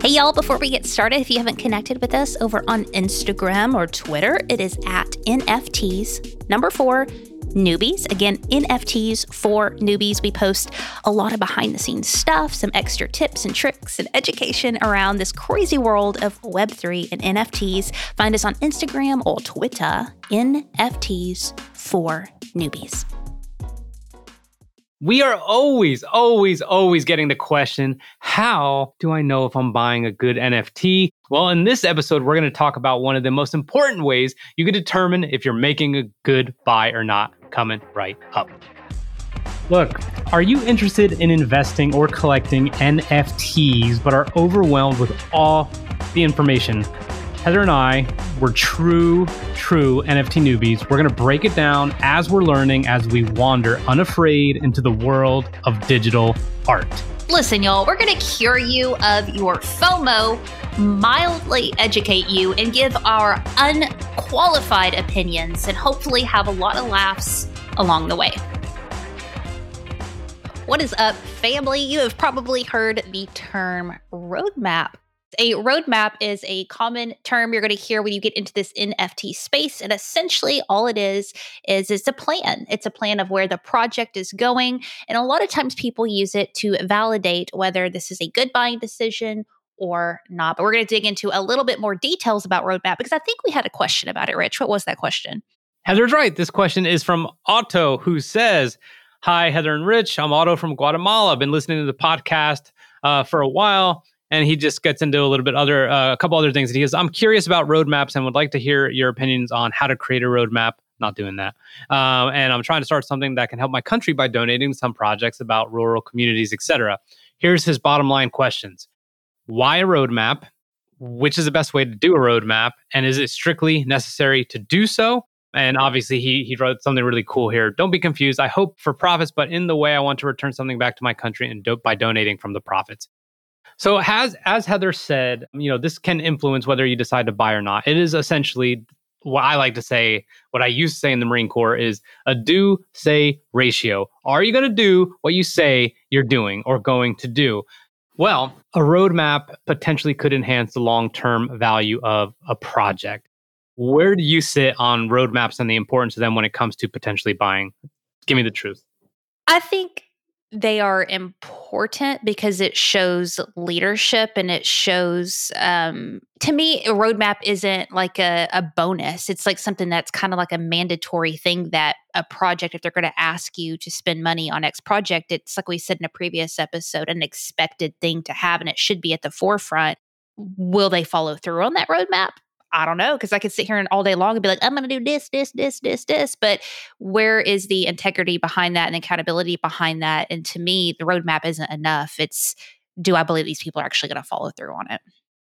Hey, y'all, before we get started, if you haven't connected with us over on Instagram or Twitter, it is at NFTs, number 4, Newbies. Again, NFTs for Newbies. We post a lot of behind-the-scenes stuff, some extra tips and tricks and education around this crazy world of Web 3 and NFTs. Find us on Instagram or Twitter, NFTs for Newbies. We are always getting the question, how do I know if I'm buying a good NFT? Well, in this episode, we're going to talk about one of the most important ways you can determine if you're making a good buy or not. Coming right up. Look, are you interested in investing or collecting NFTs, but are overwhelmed with all the information? Heather and I were true NFT newbies. We're going to break it down as we're learning, as we wander unafraid into the world of digital art. Listen, y'all, we're going to cure you of your FOMO, mildly educate you, and give our unqualified opinions and hopefully have a lot of laughs along the way. What is up, family? You have probably heard the term roadmap. A roadmap is a common term you're going to hear when you get into this NFT space. And essentially all it is it's a plan. It's a plan of where the project is going. And a lot of times people use it to validate whether this is a good buying decision or not. But we're going to dig into a little bit more details about roadmap because I think we had a question about it, Rich. What was that question? Heather's right. This question is from Otto, who says, "Hi, Heather and Rich. I'm Otto from Guatemala. Been listening to the podcast for a while." And he just gets into a little bit other, a couple other things. And he goes, "I'm curious about roadmaps and would like to hear your opinions on how to create a roadmap." Not doing that. "And I'm trying to start something that can help my country by donating some projects about rural communities, etc. Here's his bottom line questions. Why a roadmap? Which is the best way to do a roadmap? And is it strictly necessary to do so?" And obviously, he wrote something really cool here. "Don't be confused. I hope for profits, but in the way I want to return something back to my country and by donating from the profits." So as Heather said, you know, this can influence whether you decide to buy or not. It is essentially what I like to say, what I used to say in the Marine Corps is a do-say ratio. Are you going to do what you say you're doing or going to do? Well, a roadmap potentially could enhance the long-term value of a project. Where do you sit on roadmaps and the importance of them when it comes to potentially buying? Give me the truth. I think they are important because it shows leadership and it shows, to me, a roadmap isn't like a bonus. It's like something that's kind of like a mandatory thing that a project, if they're going to ask you to spend money on X project, it's like we said in a previous episode, an expected thing to have, and it should be at the forefront. Will they follow through on that roadmap? I don't know, because I could sit here and all day long and be like, I'm going to do this. But where is the integrity behind that and accountability behind that? And to me, the roadmap isn't enough. It's, do I believe these people are actually going to follow through on it?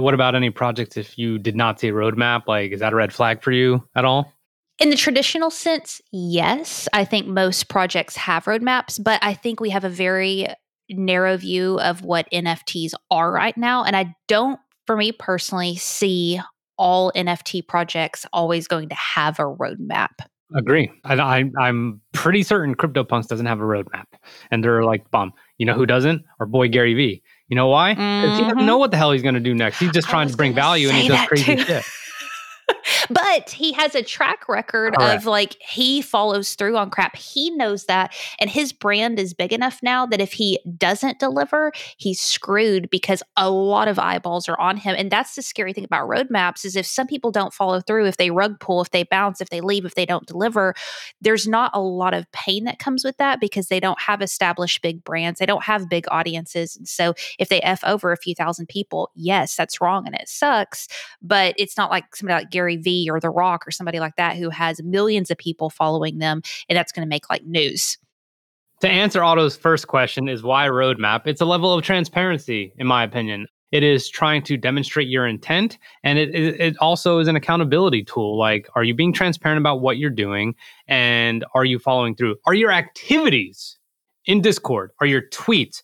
What about any projects if you did not see a roadmap? Like, is that a red flag for you at all? In the traditional sense, yes. I think most projects have roadmaps, but I think we have a very narrow view of what NFTs are right now. And I don't, for me personally, see all NFT projects always going to have a roadmap. Agree. I'm pretty certain CryptoPunks doesn't have a roadmap. And they're like, bomb. You know who doesn't? Our boy Gary Vee. You know why? Because he doesn't know what the hell he's going to do next. He's just trying to bring value and he does crazy shit. But he has a track record of like, he follows through on crap. He knows that. And his brand is big enough now that if he doesn't deliver, he's screwed because a lot of eyeballs are on him. And that's the scary thing about roadmaps is if some people don't follow through, if they rug pull, if they bounce, if they leave, if they don't deliver, there's not a lot of pain that comes with that because they don't have established big brands. They don't have big audiences. And so if they F over a few thousand people, yes, that's wrong and it sucks. But it's not like somebody like Gary Vee or The Rock or somebody like that who has millions of people following them, and that's going to make like news. To answer Otto's first question is why roadmap? It's a level of transparency, in my opinion. It is trying to demonstrate your intent, and it also is an accountability tool. Like, are you being transparent about what you're doing, and are you following through? Are your activities in Discord? Are your tweets?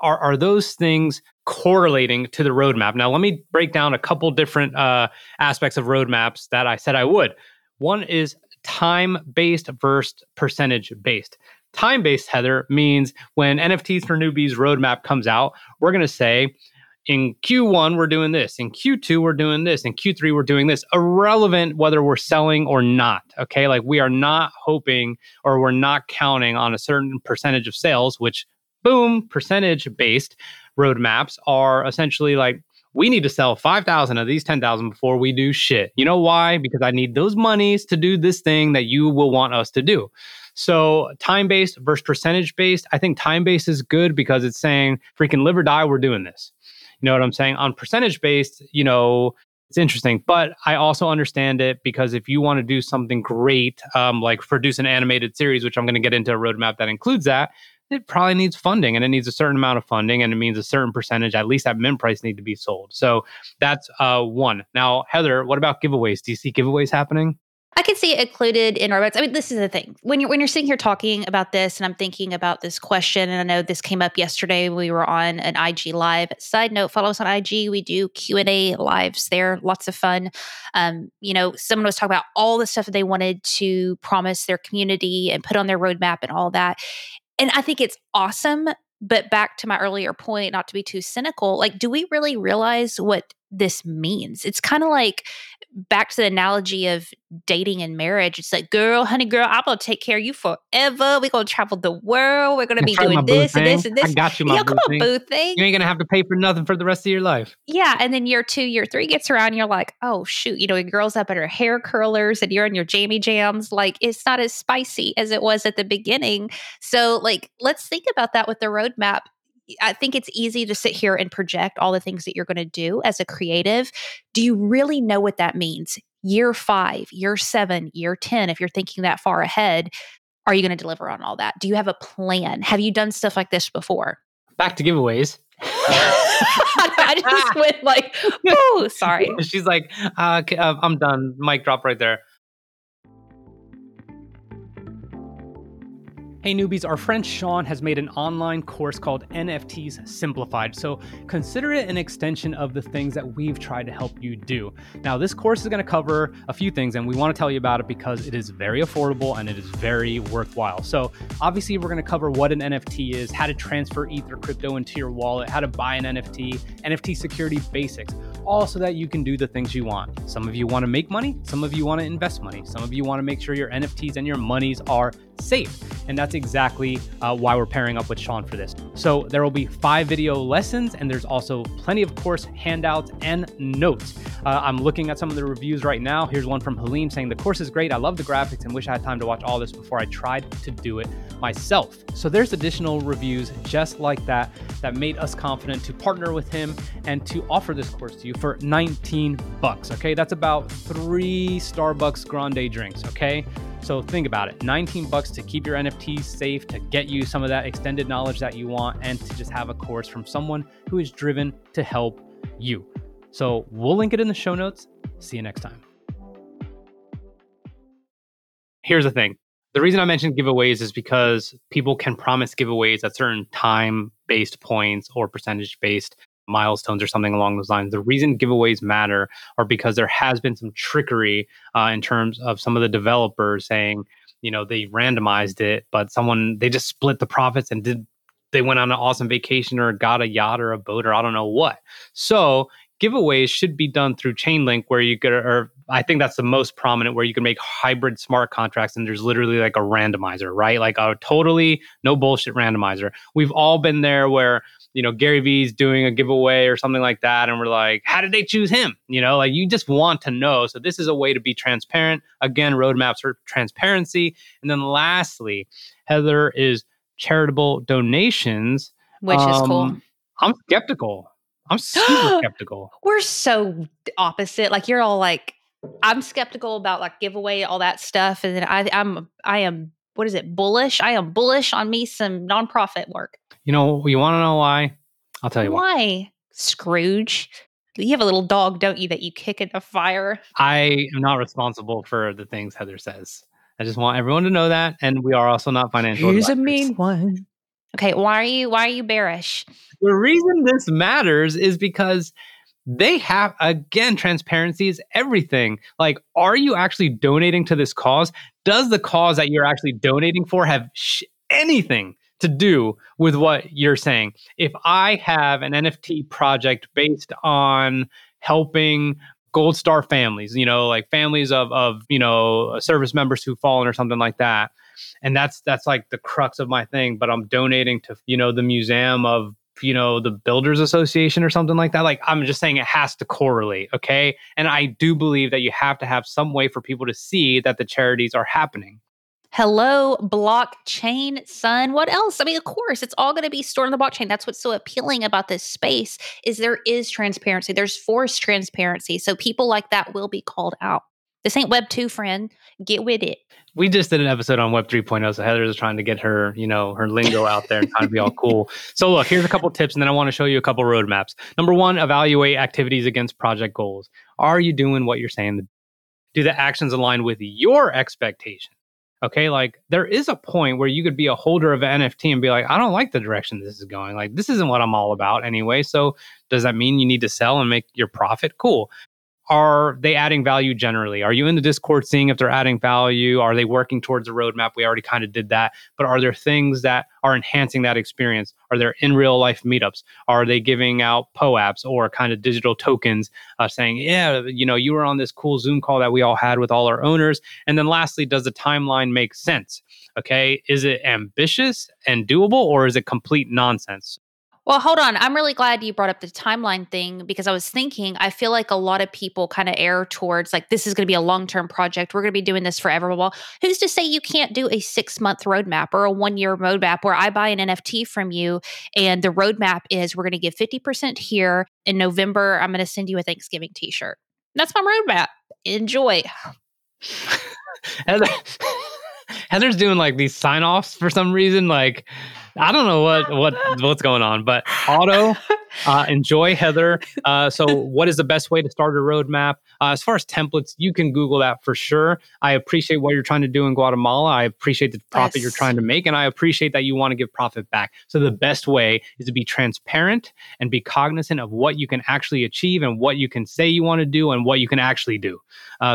Are those things correlating to the roadmap? Now, let me break down a couple different aspects of roadmaps that I said I would. One is time-based versus percentage-based. Time-based, Heather, means when NFTs for Newbies roadmap comes out, we're going to say in Q1, we're doing this. In Q2, we're doing this. In Q3, we're doing this. Irrelevant whether we're selling or not, okay? Like, we are not hoping, or we're not counting on a certain percentage of sales, which, boom, percentage-based roadmaps are essentially like, we need to sell 5,000 of these 10,000 before we do shit. You know why? Because I need those monies to do this thing that you will want us to do. So time-based versus percentage-based, I think time-based is good because it's saying, freaking live or die, we're doing this. You know what I'm saying? On percentage-based, you know, it's interesting. But I also understand it because if you want to do something great, like produce an animated series, which I'm going to get into a roadmap that includes that, it probably needs funding, and it needs a certain amount of funding, and it means a certain percentage, at least at min price, need to be sold. So that's one. Now, Heather, what about giveaways? Do you see giveaways happening? I can see it included in our website. I mean, this is the thing. When you're sitting here talking about this, and I'm thinking about this question, and I know this came up yesterday. We were on an IG live. Side note, follow us on IG. We do Q&A lives there. Lots of fun. You know, someone was talking about all the stuff that they wanted to promise their community and put on their roadmap and all that. And I think it's awesome, but back to my earlier point, not to be too cynical, like, do we really realize what this means? It's kind of like back to the analogy of dating and marriage. It's like, girl, honey, girl, I'm going to take care of you forever. We're going to travel the world. We're going to be doing this and this and this. I got you, my boo thing. Come on, boo thing. You ain't going to have to pay for nothing for the rest of your life. Yeah. And then year two, year three gets around. And you're like, oh, shoot. You know, your girl's up at her hair curlers and you're in your jammy jams. Like, it's not as spicy as it was at the beginning. So, like, let's think about that with the roadmap. I think it's easy to sit here and project all the things that you're going to do as a creative. Do you really know what that means? Year 5, year 7, year 10, if you're thinking that far ahead, are you going to deliver on all that? Do you have a plan? Have you done stuff like this before? Back to giveaways. I just went like, oh, sorry. She's like, I'm done. Mic drop right there. Hey newbies, our friend Sean has made an online course called NFTs Simplified, so consider it an extension of the things that we've tried to help you do. Now, this course is going to cover a few things, and we want to tell you about it because it is very affordable and it is very worthwhile. So obviously, we're going to cover what an NFT is, how to transfer Ether crypto into your wallet, how to buy an NFT, NFT security basics, all so that you can do the things you want. Some of you want to make money, some of you want to invest money, some of you want to make sure your NFTs and your monies are safe. And that's exactly why we're pairing up with Sean for this. So there will be 5 video lessons, and there's also plenty of course handouts and notes. I'm looking at some of the reviews right now. Here's one from Halim saying, the course is great. I love the graphics and wish I had time to watch all this before I tried to do it myself. So there's additional reviews just like that that made us confident to partner with him and to offer this course to you for $19. Okay, that's about 3 Starbucks grande drinks. Okay. So think about it, $19 to keep your NFTs safe, to get you some of that extended knowledge that you want, and to just have a course from someone who is driven to help you. So we'll link it in the show notes. See you next time. Here's the thing. The reason I mentioned giveaways is because people can promise giveaways at certain time-based points or percentage-based milestones or something along those lines. The reason giveaways matter are because there has been some trickery in terms of some of the developers saying, you know, they randomized it, but they just split the profits and they went on an awesome vacation or got a yacht or a boat or I don't know what. So giveaways should be done through Chainlink, where you could, or I think that's the most prominent, where you can make hybrid smart contracts and there's literally like a randomizer, right? Like a totally no bullshit randomizer. We've all been there where, you know, Gary Vee's doing a giveaway or something like that. And we're like, how did they choose him? You know, like you just want to know. So this is a way to be transparent. Again, roadmaps for transparency. And then lastly, Heather, is charitable donations. Which is cool. I'm skeptical. I'm super skeptical. We're so opposite. Like you're all like, I'm skeptical about like giveaway, all that stuff. And then I am, what is it? Bullish. I am bullish on me some nonprofit work. You know, you want to know why? I'll tell you why. Why, Scrooge? You have a little dog, don't you, that you kick in the fire? I am not responsible for the things Heather says. I just want everyone to know that, and we are also not financial advisors. Here's a mean one. Okay, why are you bearish? The reason this matters is because they have, again, transparency is everything. Like, are you actually donating to this cause? Does the cause that you're actually donating for have anything to do with what you're saying. If I have an NFT project based on helping Gold Star families, you know, like families of you know, service members who've fallen or something like that, and that's like the crux of my thing, but I'm donating to, you know, the museum of, you know, the Builders Association or something like that. Like, I'm just saying it has to correlate, okay? And I do believe that you have to have some way for people to see that the charities are happening. Hello, blockchain, son. What else? I mean, of course, it's all going to be stored on the blockchain. That's what's so appealing about this space is there is transparency. There's forced transparency. So people like that will be called out. This ain't Web 2, friend. Get with it. We just did an episode on Web 3.0, so Heather's trying to get her, you know, her lingo out there and trying to be all cool. So look, here's a couple tips, and then I want to show you a couple roadmaps. Number one, evaluate activities against project goals. Are you doing what you're saying? Do the actions align with your expectations? Okay, like there is a point where you could be a holder of an NFT and be like, I don't like the direction this is going. Like, this isn't what I'm all about anyway. So does that mean you need to sell and make your profit? Cool. Are they adding value generally? Are you in the Discord seeing if they're adding value? Are they working towards a roadmap? We already kind of did that. But are there things that are enhancing that experience? Are there in real life meetups? Are they giving out POAPs or kind of digital tokens saying, yeah, you know, you were on this cool Zoom call that we all had with all our owners? And then lastly, does the timeline make sense? Okay, is it ambitious and doable, or is it complete nonsense? Well, hold on. I'm really glad you brought up the timeline thing, because I was thinking, I feel like a lot of people kind of err towards like, this is going to be a long-term project. We're going to be doing this forever. Well, who's to say you can't do a 6-month roadmap or a 1-year roadmap where I buy an NFT from you and the roadmap is we're going to give 50% here in November. I'm going to send you a Thanksgiving t-shirt. That's my roadmap. Enjoy. Heather's doing like these sign-offs for some reason. Like, I don't know what's going on, but Otto, enjoy Heather. So what is the best way to start a roadmap? As far as templates, you can Google that for sure. I appreciate what you're trying to do in Guatemala. I appreciate the profit you're trying to make, and I appreciate that you want to give profit back. So the best way is to be transparent and be cognizant of what you can actually achieve and what you can say you want to do and what you can actually do.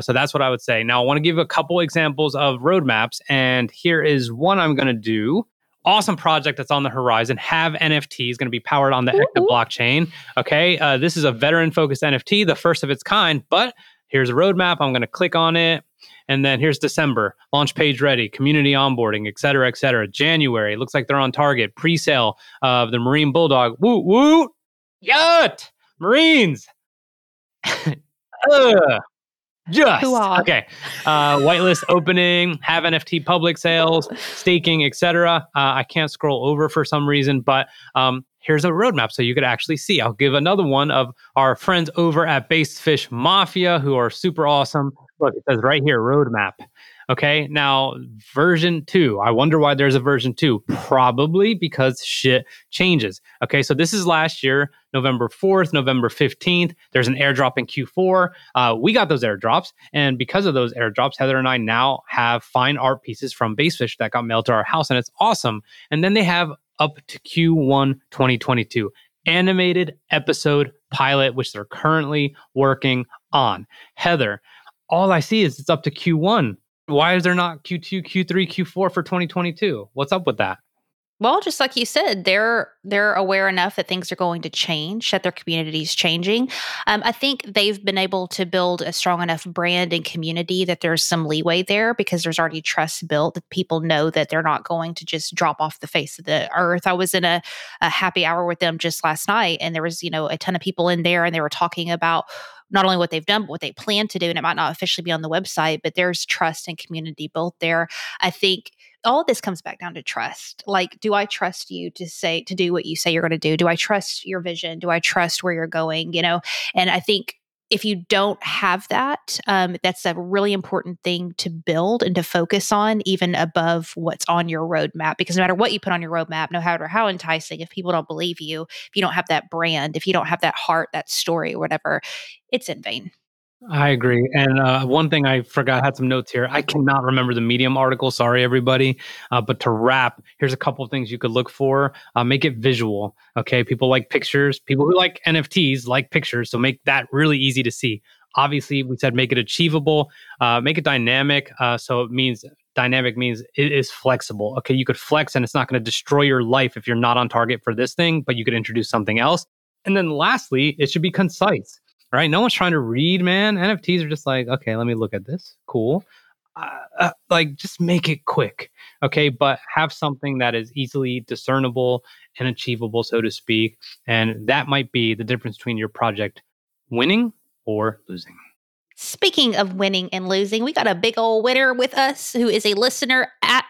So that's what I would say. Now, I want to give a couple examples of roadmaps, and here is one I'm going to do. Awesome project that's on the horizon. Have NFT is going to be powered on the Ecta blockchain. Okay, this is a veteran-focused NFT, the first of its kind, but here's a roadmap. I'm going to click on it. And then here's December, launch page ready, community onboarding, et cetera, et cetera. January, looks like they're on target. Pre-sale of the Marine Bulldog. Woo, woo, yacht, Marines. Just. Okay. Whitelist opening, have NFT public sales, staking, etc. I can't scroll over for some reason, but here's a roadmap so you could actually see. I'll give another one of our friends over at Basefish Mafia who are super awesome. Look, it says right here, roadmap. Okay, now version 2. I wonder why there's a version 2. Probably because shit changes. Okay, so this is last year, November 4th, November 15th. There's an airdrop in Q4. We got those airdrops. And because of those airdrops, Heather and I now have fine art pieces from Basefish that got mailed to our house. And it's awesome. And then they have up to Q1 2022. Animated episode pilot, which they're currently working on. Heather, all I see is it's up to Q1. Why is there not Q2, Q3, Q4 for 2022? What's up with that? Well, just like you said, they're aware enough that things are going to change, that their community is changing. I think they've been able to build a strong enough brand and community that there's some leeway there because there's already trust built that people know that they're not going to just drop off the face of the earth. I was in a happy hour with them just last night, and there was, you know, a ton of people in there, and they were talking about not only what they've done, but what they plan to do. And it might not officially be on the website, but there's trust and community built there. I think all of this comes back down to trust. Like, do I trust you to do what you say you're going to do? Do I trust your vision? Do I trust where you're going? You know, and I think if you don't have that, that's a really important thing to build and to focus on, even above what's on your roadmap. Because no matter what you put on your roadmap, no matter how enticing, if people don't believe you, if you don't have that brand, if you don't have that heart, that story, whatever, it's in vain. I agree. And one thing I forgot, I had some notes here. I cannot remember the Medium article. Sorry, everybody. But to wrap, here's a couple of things you could look for. Make it visual. Okay. People like pictures. People who like NFTs like pictures. So make that really easy to see. Obviously, we said make it achievable, make it dynamic. So it means dynamic means it is flexible. Okay, you could flex and it's not going to destroy your life if you're not on target for this thing, but you could introduce something else. And then lastly, it should be concise, right? No one's trying to read, man. NFTs are just like, okay, let me look at this. Cool. Like, just make it quick, okay? But have something that is easily discernible and achievable, so to speak. And that might be the difference between your project winning or losing. Speaking of winning and losing, we got a big old winner with us who is a listener at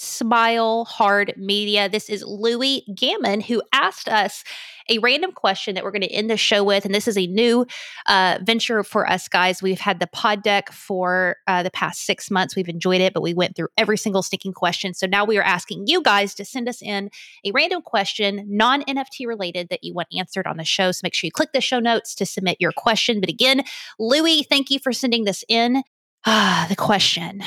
Smile Hard Media. This is Louis Gammon, who asked us a random question that we're going to end the show with. And this is a new venture for us, guys. We've had the pod deck for the past 6 months. We've enjoyed it, but we went through every single stinking question. So now we are asking you guys to send us in a random question, non-NFT related, that you want answered on the show. So make sure you click the show notes to submit your question. But again, Louis, thank you for sending this in. The question: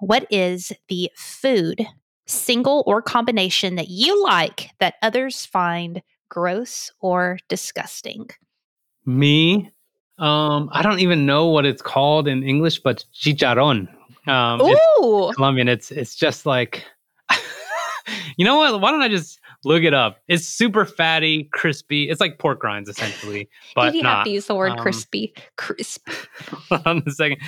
what is the food, single or combination, that you like that others find gross or disgusting? Me? I don't even know what it's called in English, but chicharrón. It's Colombian. It's just like, you know what? Why don't I just look it up? It's super fatty, crispy. It's like pork rinds, essentially. But did you have to use the word crispy? Crispy. Hold on a second.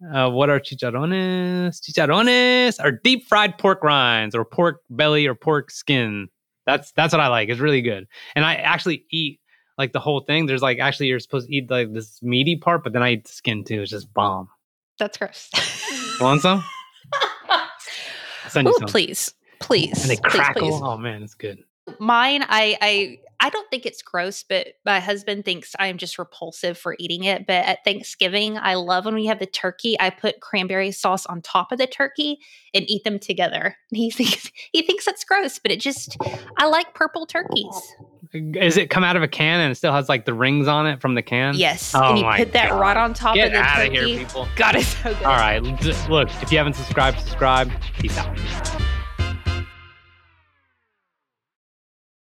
What are chicharrones? Chicharrones are deep fried pork rinds or pork belly or pork skin. That's what I like. It's really good. And I actually eat like the whole thing. There's like, actually you're supposed to eat like this meaty part, but then I eat the skin too. It's just bomb. That's gross. You want some? Oh, please. Please. And they crackle. Please. Oh man, it's good. Mine, I don't think it's gross, but my husband thinks I'm just repulsive for eating it. But at Thanksgiving, I love when we have the turkey. I put cranberry sauce on top of the turkey and eat them together. He thinks that's gross, but I like purple turkeys. Is it come out of a can and it still has like the rings on it from the can? Yes. Oh, and you put that right on top of the turkey. Get out of here, people. God, it's so good. All right. Look, if you haven't subscribed, subscribe. Peace out.